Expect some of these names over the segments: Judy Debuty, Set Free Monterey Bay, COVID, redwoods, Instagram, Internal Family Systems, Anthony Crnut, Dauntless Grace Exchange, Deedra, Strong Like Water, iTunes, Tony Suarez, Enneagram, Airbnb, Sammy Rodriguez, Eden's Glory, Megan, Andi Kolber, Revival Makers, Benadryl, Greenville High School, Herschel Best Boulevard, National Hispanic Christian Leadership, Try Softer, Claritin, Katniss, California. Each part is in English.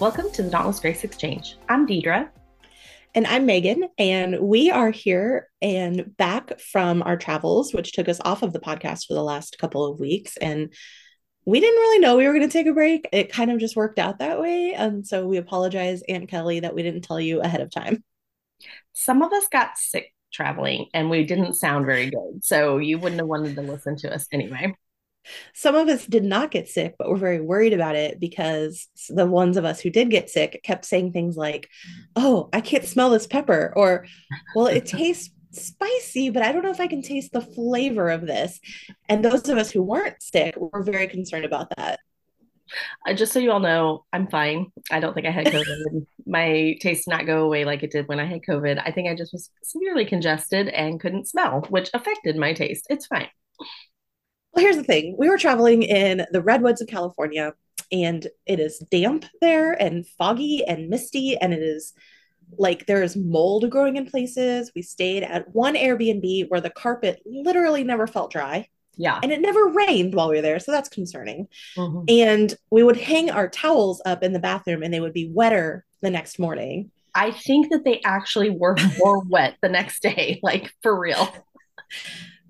Welcome to the Dauntless Grace Exchange. I'm Deedra. And I'm Megan, and we are here and back from our travels, which took us off of the podcast for the last couple of weeks. And we didn't really know we were going to take a break. It kind of just worked out that way. And so we apologize, Aunt Kelly, that we didn't tell you ahead of time. Some of us got sick traveling and we didn't sound very good. So you wouldn't have wanted to listen to us anyway. Some of us did not get sick, but were very worried about it because the ones of us who did get sick kept saying things like, oh, I can't smell this pepper, or, well, it tastes spicy, but I don't know if I can taste the flavor of this. And those of us who weren't sick were very concerned about that. Just so you all know, I'm fine. I don't think I had COVID. My taste did not go away like it did when I had COVID. I think I just was severely congested and couldn't smell, which affected my taste. It's fine. Well, here's the thing. We were traveling in the redwoods of California, and it is damp there and foggy and misty, and it is like there is mold growing in places. We stayed at one Airbnb where the carpet literally never felt dry. Yeah. And it never rained while we were there. So that's concerning. Mm-hmm. And we would hang our towels up in the bathroom and they would be wetter the next morning. I think that they actually were more wet the next day, like for real.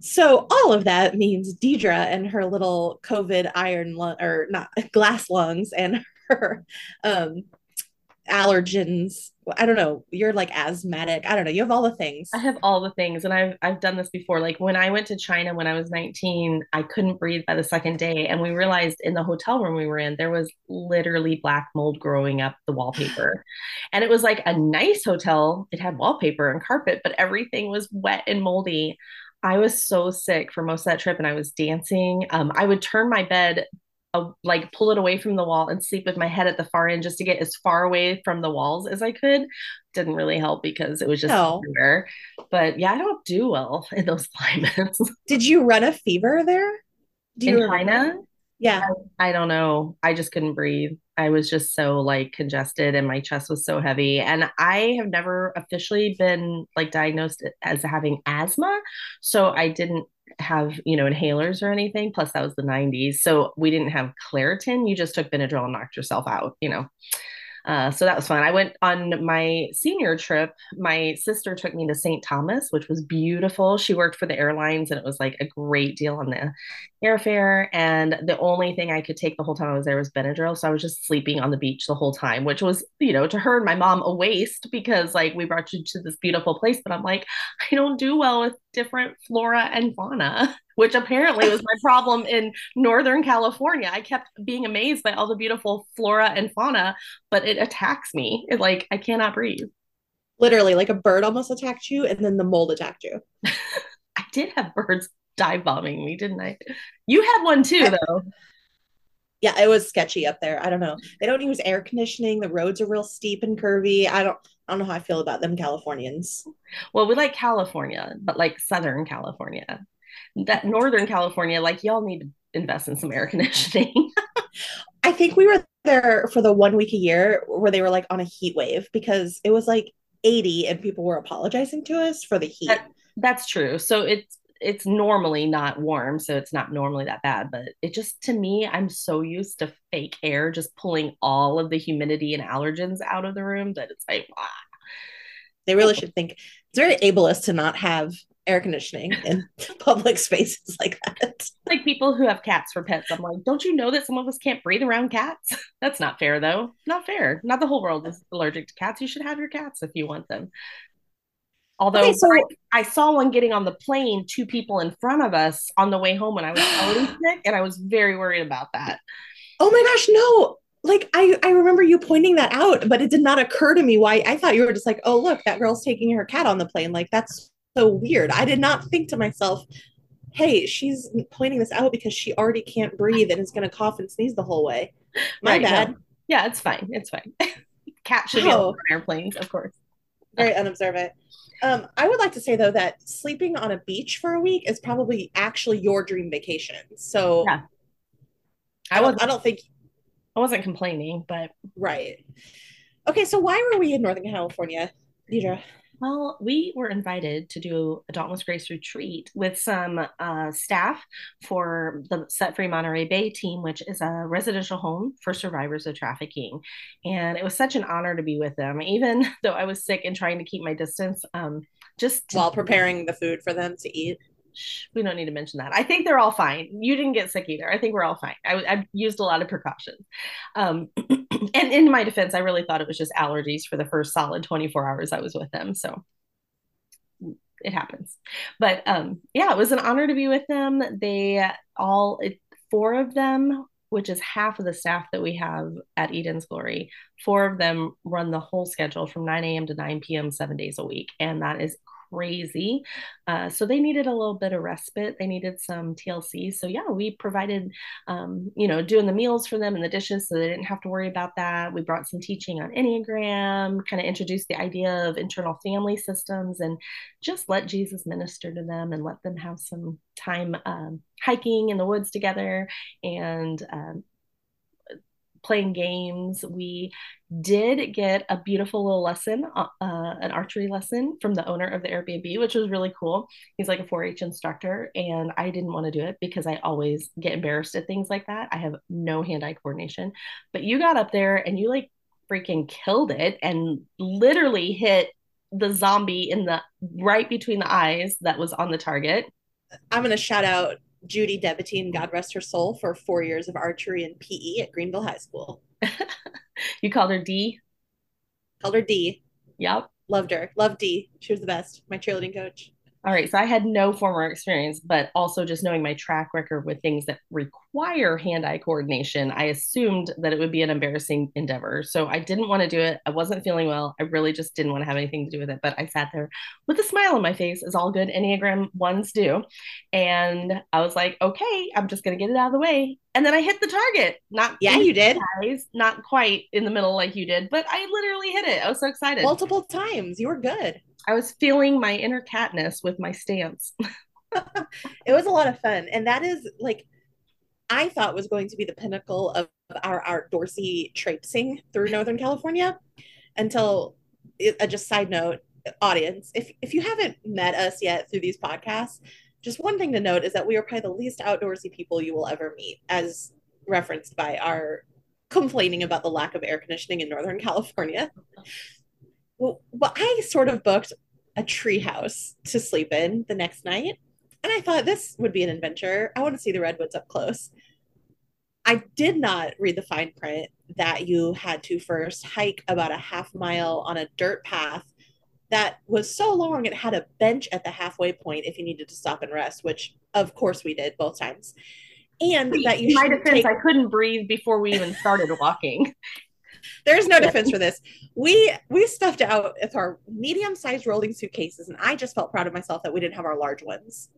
So all of that means Deedra and her little COVID glass lungs and her allergens. I don't know. You're like asthmatic. I don't know. You have all the things. I have all the things. And I've done this before. Like when I went to China when I was 19, I couldn't breathe by the second day. And we realized in the hotel room we were in, there was literally black mold growing up the wallpaper. And it was like a nice hotel. It had wallpaper and carpet, but everything was wet and moldy. I was so sick for most of that trip and I was dancing. I would turn my bed, like pull it away from the wall and sleep with my head at the far end just to get as far away from the walls as I could. Didn't really help because it was just everywhere. But yeah, I don't do well in those climates. Did you run a fever there? China? Yeah. I don't know. I just couldn't breathe. I was just so like congested and my chest was so heavy. And I have never officially been like diagnosed as having asthma. So I didn't have, inhalers or anything. Plus that was the 90s. So we didn't have Claritin. You just took Benadryl and knocked yourself out, So that was fun. I went on my senior trip. My sister took me to St. Thomas, which was beautiful. She worked for the airlines and it was like a great deal on the airfare. And the only thing I could take the whole time I was there was Benadryl. So I was just sleeping on the beach the whole time, which was, to her and my mom a waste because like we brought you to this beautiful place. But I'm like, I don't do well with different flora and fauna, which apparently was my problem in Northern California. I kept being amazed by all the beautiful flora and fauna, but it attacks me. It, like, I cannot breathe. Literally, like a bird almost attacked you and then the mold attacked you. I did have birds dive bombing me, didn't I? You had one too, though. Yeah, it was sketchy up there. I don't know. They don't use air conditioning. The roads are real steep and curvy. I don't know how I feel about them Californians. Well, we like California, but like Southern California. That Northern California, like y'all need to invest in some air conditioning. I think we were there for the 1 week a year where they were like on a heat wave because it was like 80 and people were apologizing to us for the heat. That's true. So it's normally not warm. So it's not normally that bad, but it just, to me, I'm so used to fake air, just pulling all of the humidity and allergens out of the room that it's like, ah. They really should think it's very ableist to not have air conditioning in public spaces like that. Like people who have cats for pets. I'm like, don't you know that some of us can't breathe around cats? That's not fair though. Not fair. Not the whole world is allergic to cats. You should have your cats if you want them. Although okay, so I saw one getting on the plane, two people in front of us on the way home when I was already sick. And I was very worried about that. Oh my gosh, no. Like I remember you pointing that out, but it did not occur to me why. I thought you were just like, oh, look, that girl's taking her cat on the plane. Like that's so weird. I did not think to myself, hey, she's pointing this out because she already can't breathe and is going to cough and sneeze the whole way. My bad. No. Yeah, it's fine. It's fine. Cat should be on airplanes, of course. Very unobservant. I would like to say, though, that sleeping on a beach for a week is probably actually your dream vacation. So yeah. I wasn't complaining, but. Right. Okay. So why were we in Northern California, Deidre? Well, we were invited to do a Dauntless Grace retreat with some staff for the Set Free Monterey Bay team, which is a residential home for survivors of trafficking. And it was such an honor to be with them, even though I was sick and trying to keep my distance. While preparing the food for them to eat. We don't need to mention that. I think they're all fine. You didn't get sick either. I think we're all fine. I used a lot of precautions. And in my defense, I really thought it was just allergies for the first solid 24 hours I was with them. So it happens. But yeah, it was an honor to be with them. They all, four of them, which is half of the staff that we have at Eden's Glory, four of them run the whole schedule from 9 a.m. to 9 p.m. 7 days a week. And that is crazy. So they needed a little bit of respite. They needed some TLC. So yeah, we provided, doing the meals for them and the dishes so they didn't have to worry about that. We brought some teaching on Enneagram, kind of introduced the idea of internal family systems, and just let Jesus minister to them and let them have some time hiking in the woods together and playing games. We did get a beautiful little lesson, an archery lesson from the owner of the Airbnb, which was really cool. He's like a 4-H instructor, and I didn't want to do it because I always get embarrassed at things like that. I have no hand-eye coordination, but you got up there and you like freaking killed it and literally hit the zombie in the right between the eyes that was on the target. I'm going to shout out Judy Debuty, and God rest her soul, for 4 years of archery and PE at Greenville High School. You called her D? Called her D. Yep. Loved her. Loved D. She was the best. My cheerleading coach. All right. So I had no former experience, but also just knowing my track record with things that require hand-eye coordination, I assumed that it would be an embarrassing endeavor. So I didn't want to do it. I wasn't feeling well. I really just didn't want to have anything to do with it. But I sat there with a smile on my face, as all good Enneagram ones do. And I was like, okay, I'm just going to get it out of the way. And then I hit the target. Not quite in the middle like you did, but I literally hit it. I was so excited. Multiple times. You were good. I was feeling my inner Katniss with my stance. It was a lot of fun. And that is like, I thought was going to be the pinnacle of our outdoorsy traipsing through Northern California until, just side note, audience, if you haven't met us yet through these podcasts, just one thing to note is that we are probably the least outdoorsy people you will ever meet, as referenced by our complaining about the lack of air conditioning in Northern California. Well, I sort of booked a treehouse to sleep in the next night, and I thought this would be an adventure. I want to see the redwoods up close. I did not read the fine print that you had to first hike about a half mile on a dirt path that was so long it had a bench at the halfway point if you needed to stop and rest, which of course we did both times. And that you should I couldn't breathe before we even started walking. There's no defense for this. We stuffed out with our medium-sized rolling suitcases, and I just felt proud of myself that we didn't have our large ones.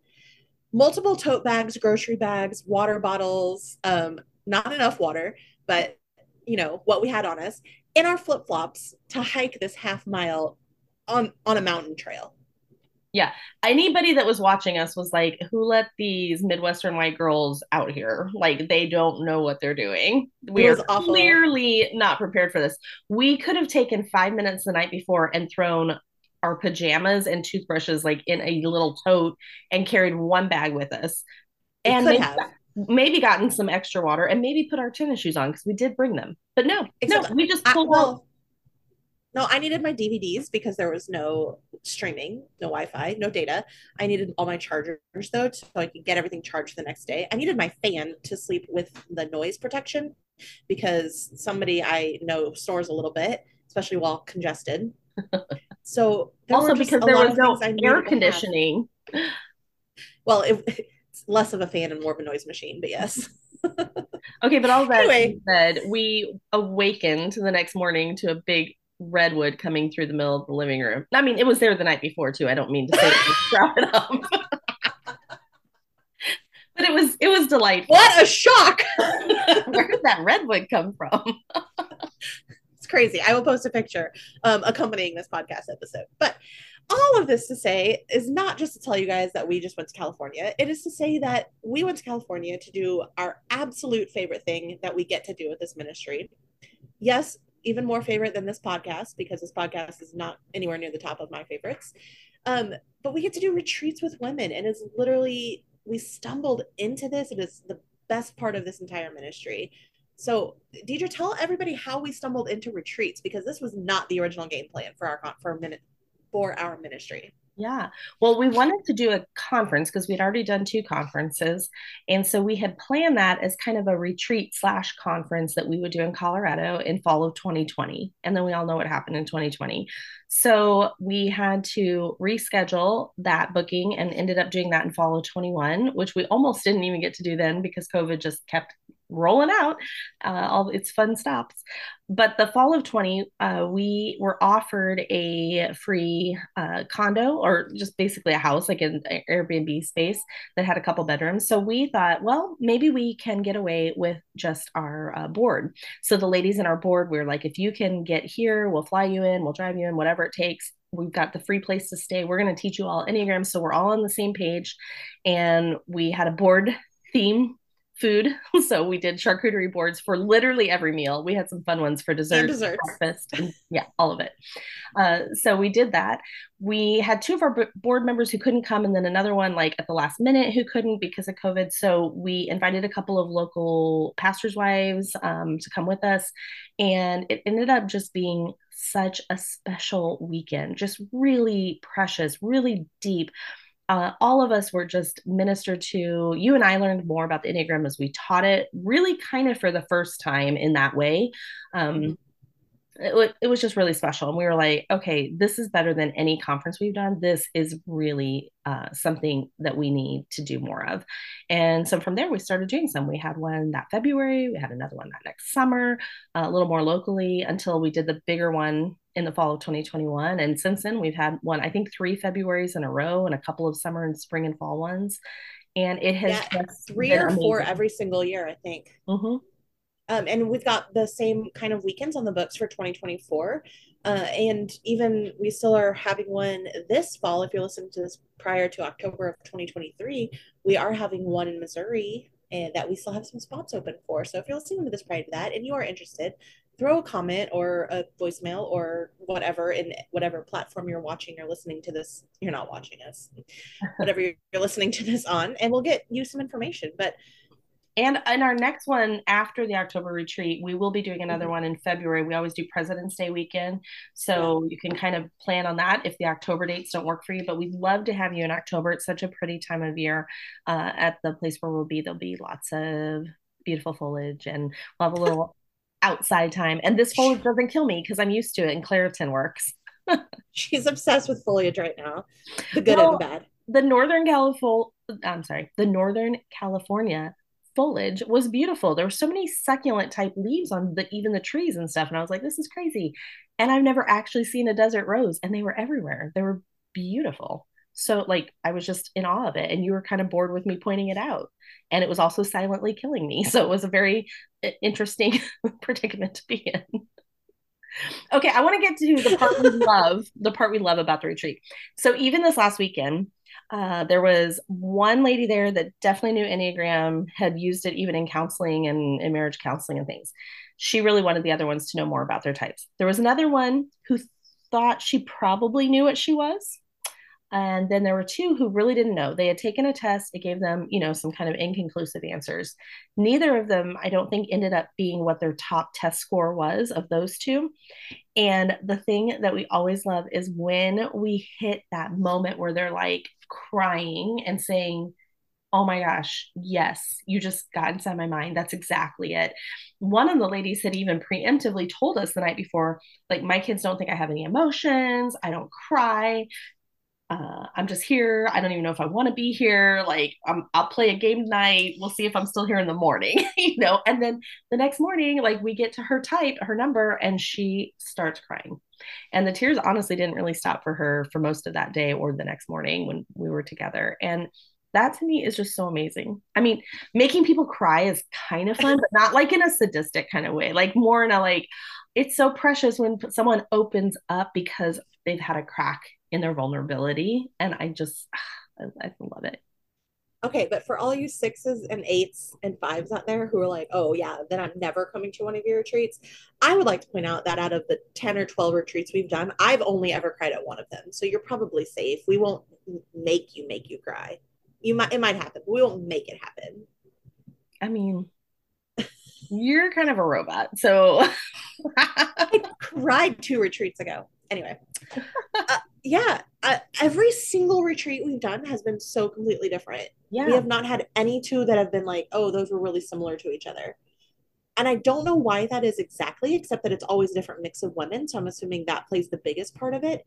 Multiple tote bags, grocery bags, water bottles, not enough water, but, what we had on us, and our flip-flops to hike this half mile on a mountain trail. Yeah. Anybody that was watching us was like, who let these Midwestern white girls out here? Like, they don't know what they're doing. We are clearly not prepared for this. We could have taken 5 minutes the night before and thrown our pajamas and toothbrushes like in a little tote and carried one bag with us. And maybe gotten some extra water and maybe put our tennis shoes on because we did bring them. But no, we just pulled out. No, I needed my DVDs because there was no streaming, no Wi-Fi, no data. I needed all my chargers, though, so I could get everything charged the next day. I needed my fan to sleep with the noise protection because somebody I know snores a little bit, especially while congested. So also because there was no air conditioning. Well, it's less of a fan and more of a noise machine, but yes. Okay, but all that said, we awakened the next morning to a big redwood coming through the middle of the living room. I mean, it was there the night before too. I don't mean to say it up. But it was delightful. What a shock. Where did that redwood come from? It's crazy. I will post a picture accompanying this podcast episode. But all of this to say is not just to tell you guys that we just went to California. It is to say that we went to California to do our absolute favorite thing that we get to do with this ministry. Yes, even more favorite than this podcast, because this podcast is not anywhere near the top of my favorites. But we get to do retreats with women, and it's literally, we stumbled into this. It is the best part of this entire ministry. So Deedra, tell everybody how we stumbled into retreats, because this was not the original game plan for our ministry. Yeah. Well, we wanted to do a conference because we'd already done 2 conferences. And so we had planned that as kind of a retreat/conference that we would do in Colorado in fall of 2020. And then we all know what happened in 2020. So we had to reschedule that booking and ended up doing that in fall of 21, which we almost didn't even get to do then because COVID just kept rolling out all its fun stops. But the fall of 20, we were offered a free condo, or just basically a house, like an Airbnb space that had a couple bedrooms. So we thought, well, maybe we can get away with just our board. So the ladies in our board, we were like, if you can get here, we'll fly you in, we'll drive you in, whatever it takes. We've got the free place to stay. We're going to teach you all Enneagram. So we're all on the same page. And we had a board theme. Food. So we did charcuterie boards for literally every meal. We had some fun ones for dessert, breakfast, and yeah, all of it. So we did that. We had 2 of our board members who couldn't come, and then another one like at the last minute who couldn't because of COVID. So we invited a couple of local pastors' wives to come with us, and it ended up just being such a special weekend, just really precious, really deep. All of us were just ministered to. You and I learned more about the Enneagram as we taught it, really kind of for the first time in that way. It was just really special. And we were like, okay, this is better than any conference we've done. This is really something that we need to do more of. And so from there, we started doing some. We had one that February. We had another one that next summer, a little more locally, until we did the bigger one in the fall of 2021. And since then, we've had one, I think 3 Februarys in a row, and a couple of summer and spring and fall ones. And it has just 3 or 4 amazing. Every single year, I think. Mm-hmm. And we've got the same kind of weekends on the books for 2024. And even we still are having one this fall. If you're listening to this prior to October of 2023, we are having one in Missouri, and that we still have some spots open for. So if you're listening to this prior to that and you are interested, throw a comment or a voicemail or whatever in whatever platform you're watching or listening to this. You're not watching us, whatever you're listening to this on, and we'll get you some information. But and in our next one after the October retreat, we will be doing another one in February. We always do President's Day weekend. So you can kind of plan on that if the October dates don't work for you. But we'd love to have you in October. It's such a pretty time of year at the place where we'll be. There'll be lots of beautiful foliage, and we'll have a little outside time. And this foliage doesn't kill me because I'm used to it, and Claritin works. She's obsessed with foliage right now. The good and the bad. The Northern California foliage was beautiful. There were so many succulent type leaves on even the trees and stuff. And I was like, this is crazy. And I've never actually seen a desert rose, and they were everywhere. They were beautiful. So like, I was just in awe of it. And you were kind of bored with me pointing it out. And it was also silently killing me. So it was a very interesting predicament to be in. Okay. I want to get to the part we love about the retreat. So even this last weekend, there was one lady there that definitely knew Enneagram, had used it even in counseling and in marriage counseling and things. She really wanted the other ones to know more about their types. There was another one who thought she probably knew what she was. And then there were 2 who really didn't know. They had taken a test. It gave them, some kind of inconclusive answers. Neither of them, I don't think, ended up being what their top test score was of those 2. And the thing that we always love is when we hit that moment where they're like crying and saying, oh my gosh, yes, you just got inside my mind. That's exactly it. One of the ladies had even preemptively told us the night before, like, my kids don't think I have any emotions. I don't cry. I'm just here. I don't even know if I want to be here. Like, I'll play a game tonight. We'll see if I'm still here in the morning, And then the next morning, like, we get to her type, her number, and she starts crying. And the tears honestly didn't really stop for her for most of that day or the next morning when we were together. And that to me is just so amazing. I mean, making people cry is kind of fun, but not like in a sadistic kind of way, like more in a, like, it's so precious when someone opens up because they've had a crack in their vulnerability. And I just love it. Okay, but for all you 6s and 8s and 5s out there who are like, oh yeah, then I'm never coming to one of your retreats, I would like to point out that out of the 10 or 12 retreats we've done, I've only ever cried at one of them. So you're probably safe. We won't make you cry. It might happen, but we won't make it happen. I mean, you're kind of a robot, so. I cried 2 retreats ago. Anyway, every single retreat we've done has been so completely different. Yeah. We have not had any two that have been like, oh, those were really similar to each other. And I don't know why that is exactly, except that it's always a different mix of women. So I'm assuming that plays the biggest part of it.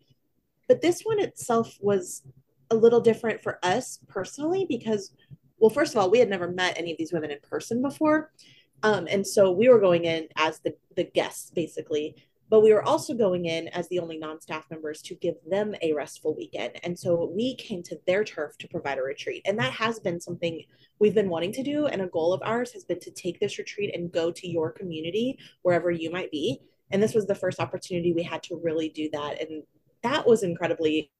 But this one itself was a little different for us personally because, well, first of all, we had never met any of these women in person before. And so we were going in as the guests, basically. But we were also going in as the only non-staff members to give them a restful weekend. And so we came to their turf to provide a retreat. And that has been something we've been wanting to do. And a goal of ours has been to take this retreat and go to your community, wherever you might be. And this was the first opportunity we had to really do that. And that was incredibly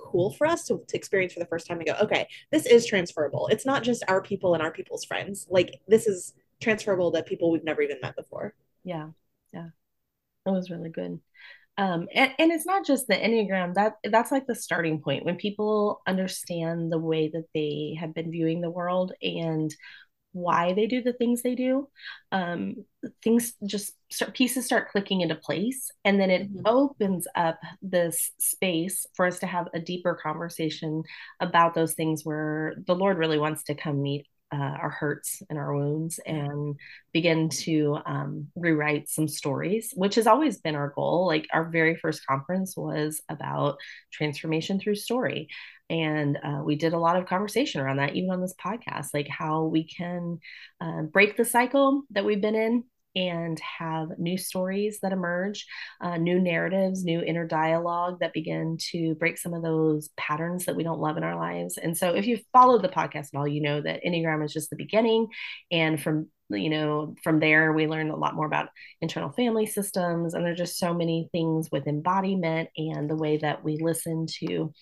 cool for us to experience for the first time and go, okay, this is transferable. It's not just our people and our people's friends. Like, this is transferable to people we've never even met before. Yeah. Yeah. That was really good. And it's not just the Enneagram, that's like the starting point when people understand the way that they have been viewing the world and why they do the things they do. Things just pieces start clicking into place. And then it opens up this space for us to have a deeper conversation about those things where the Lord really wants to come meet our hurts and our wounds and begin to rewrite some stories, which has always been our goal. Like, our very first conference was about transformation through story. And we did a lot of conversation around that, even on this podcast, like how we can break the cycle that we've been in and have new stories that emerge, new narratives, new inner dialogue that begin to break some of those patterns that we don't love in our lives. And so if you've followed the podcast at all, you know that Enneagram is just the beginning. And from there, we learned a lot more about internal family systems. And there are just so many things with embodiment and the way that we listen to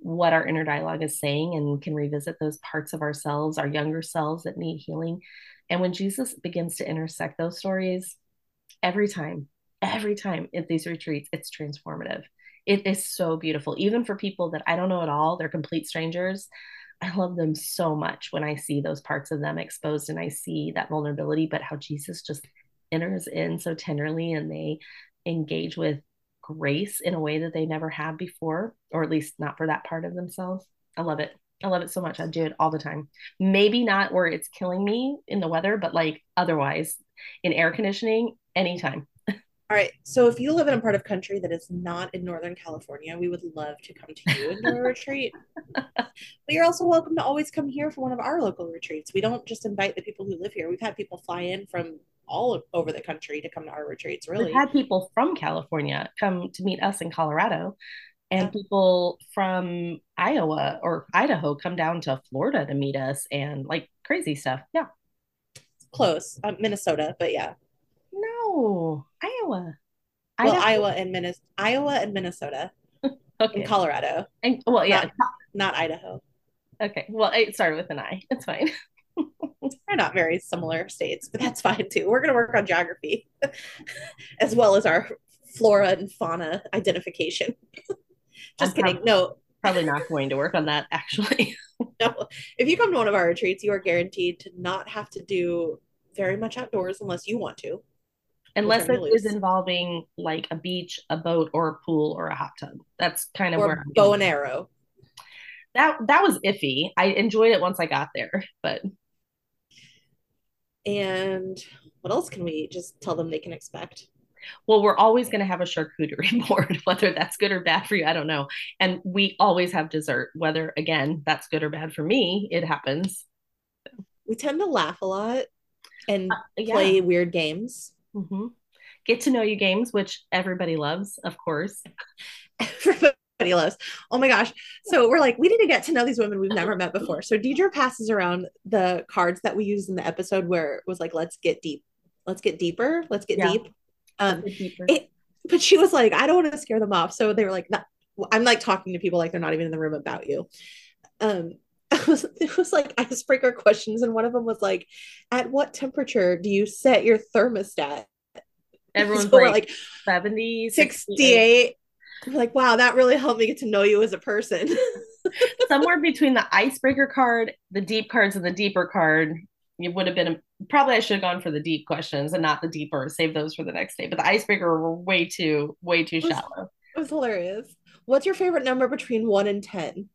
what our inner dialogue is saying and can revisit those parts of ourselves, our younger selves that need healing. And when Jesus begins to intersect those stories, every time at these retreats, it's transformative. It is so beautiful. Even for people that I don't know at all, they're complete strangers. I love them so much when I see those parts of them exposed and I see that vulnerability, but how Jesus just enters in so tenderly and they engage with grace in a way that they never have before, or at least not for that part of themselves. I love it. I love it so much. I do it all the time. Maybe not where it's killing me in the weather, but like otherwise in air conditioning, anytime. All right. So if you live in a part of country that is not in Northern California, we would love to come to you and do a retreat. But you're also welcome to always come here for one of our local retreats. We don't just invite the people who live here. We've had people fly in from all over the country to come to our retreats, really. We've had people from California come to meet us in Colorado. And people from Iowa or Idaho come down to Florida to meet us and like crazy stuff. Yeah. Close. Minnesota, but yeah. No, Iowa. Well, Idaho. Iowa and Minnesota. Okay. And Colorado. And, well, yeah. Not Idaho. Okay. Well, it started with an I. It's fine. They're not very similar states, but that's fine too. We're going to work on geography as well as our flora and fauna identification. Just kidding. Probably not going to work on that, actually. No. If you come to one of our retreats, you are guaranteed to not have to do very much outdoors unless you want to. Unless it is involving like a beach, a boat, or a pool, or a hot tub. That's kind of where I'm bow and arrow. That was iffy. I enjoyed it once I got there, but. And what else can we just tell them they can expect? Well, we're always going to have a charcuterie board, whether that's good or bad for you, I don't know. And we always have dessert, whether, again, that's good or bad for me, it happens. We tend to laugh a lot and play weird games. Mm-hmm. Get to know you games, which everybody loves, of course. Everybody loves. Oh my gosh. So we're like, we need to get to know these women we've never met before. So Deedra passes around the cards that we used in the episode where it was like, let's get deep. Let's get deeper. Let's get deep. But she was like, I don't want to scare them off. So they were like, I'm like talking to people like they're not even in the room about you. it was like icebreaker questions. And one of them was like, at what temperature do you set your thermostat? Everyone's so like 70, 68. I'm like, wow, that really helped me get to know you as a person. Somewhere between the icebreaker card, the deep cards, and the deeper card, it would have been probably I should have gone for the deep questions and not the deeper. Save those for the next day. But the icebreaker were way too shallow. It was hilarious. What's your favorite number between 1 and 10?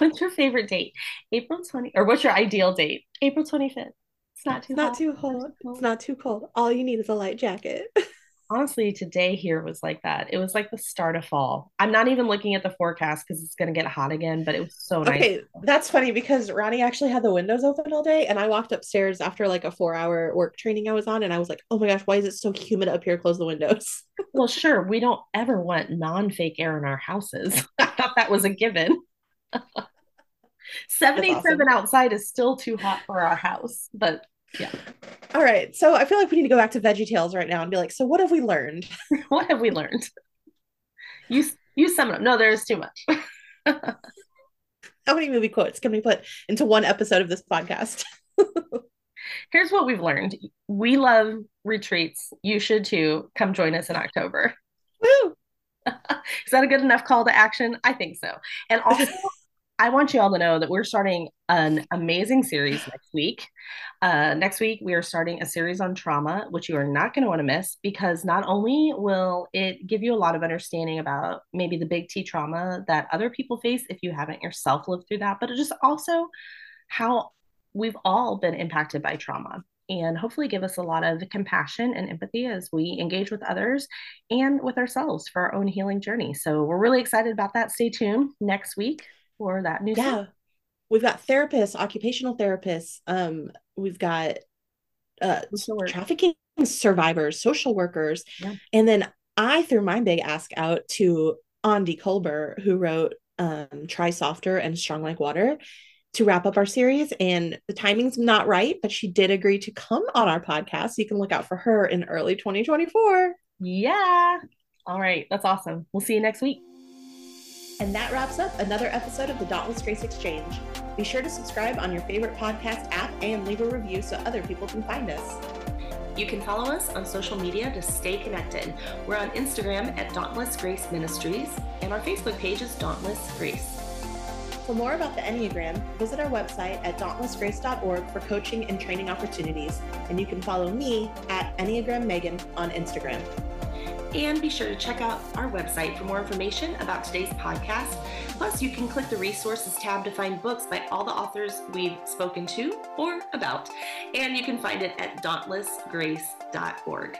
What's your favorite date? April 20th, or what's your ideal date? April 25th. It's not too hot. It's not too cold. All you need is a light jacket. Honestly, today here was like that. It was like the start of fall. I'm not even looking at the forecast because it's going to get hot again, but it was so nice. Okay, that's funny because Ronnie actually had the windows open all day, and I walked upstairs after like a 4-hour work training I was on, and I was like, oh my gosh, why is it so humid up here? Close the windows. Well, sure. We don't ever want non-fake air in our houses. I thought that was a given. 77 outside is still too hot for our house, but yeah. All right. So I feel like we need to go back to Veggie Tales right now and be like, so what have we learned? What have we learned? You sum it up. No, there's too much. How many movie quotes can we put into one episode of this podcast? Here's what we've learned. We love retreats. You should too. Come join us in October. Woo! Is that a good enough call to action? I think so. And also, I want you all to know that we're starting an amazing series next week. We are starting a series on trauma, which you are not going to want to miss, because not only will it give you a lot of understanding about maybe the big T trauma that other people face if you haven't yourself lived through that, but it just also how we've all been impacted by trauma, and hopefully give us a lot of compassion and empathy as we engage with others and with ourselves for our own healing journey. So we're really excited about that. Stay tuned next week for that new stuff. We've got therapists, occupational therapists. We've got trafficking survivors, social workers. Yeah. And then I threw my big ask out to Andi Kolber, who wrote Try Softer and Strong Like Water, to wrap up our series. And the timing's not right, but she did agree to come on our podcast. So you can look out for her in early 2024. Yeah. All right. That's awesome. We'll see you next week. And that wraps up another episode of the Dauntless Grace Exchange. Be sure to subscribe on your favorite podcast app and leave a review so other people can find us. You can follow us on social media to stay connected. We're on Instagram at Dauntless Grace Ministries, and our Facebook page is Dauntless Grace. For more about the Enneagram, visit our website at dauntlessgrace.org for coaching and training opportunities. And you can follow me at Enneagram Megan on Instagram. And be sure to check out our website for more information about today's podcast. Plus, you can click the resources tab to find books by all the authors we've spoken to or about. And you can find it at dauntlessgrace.org.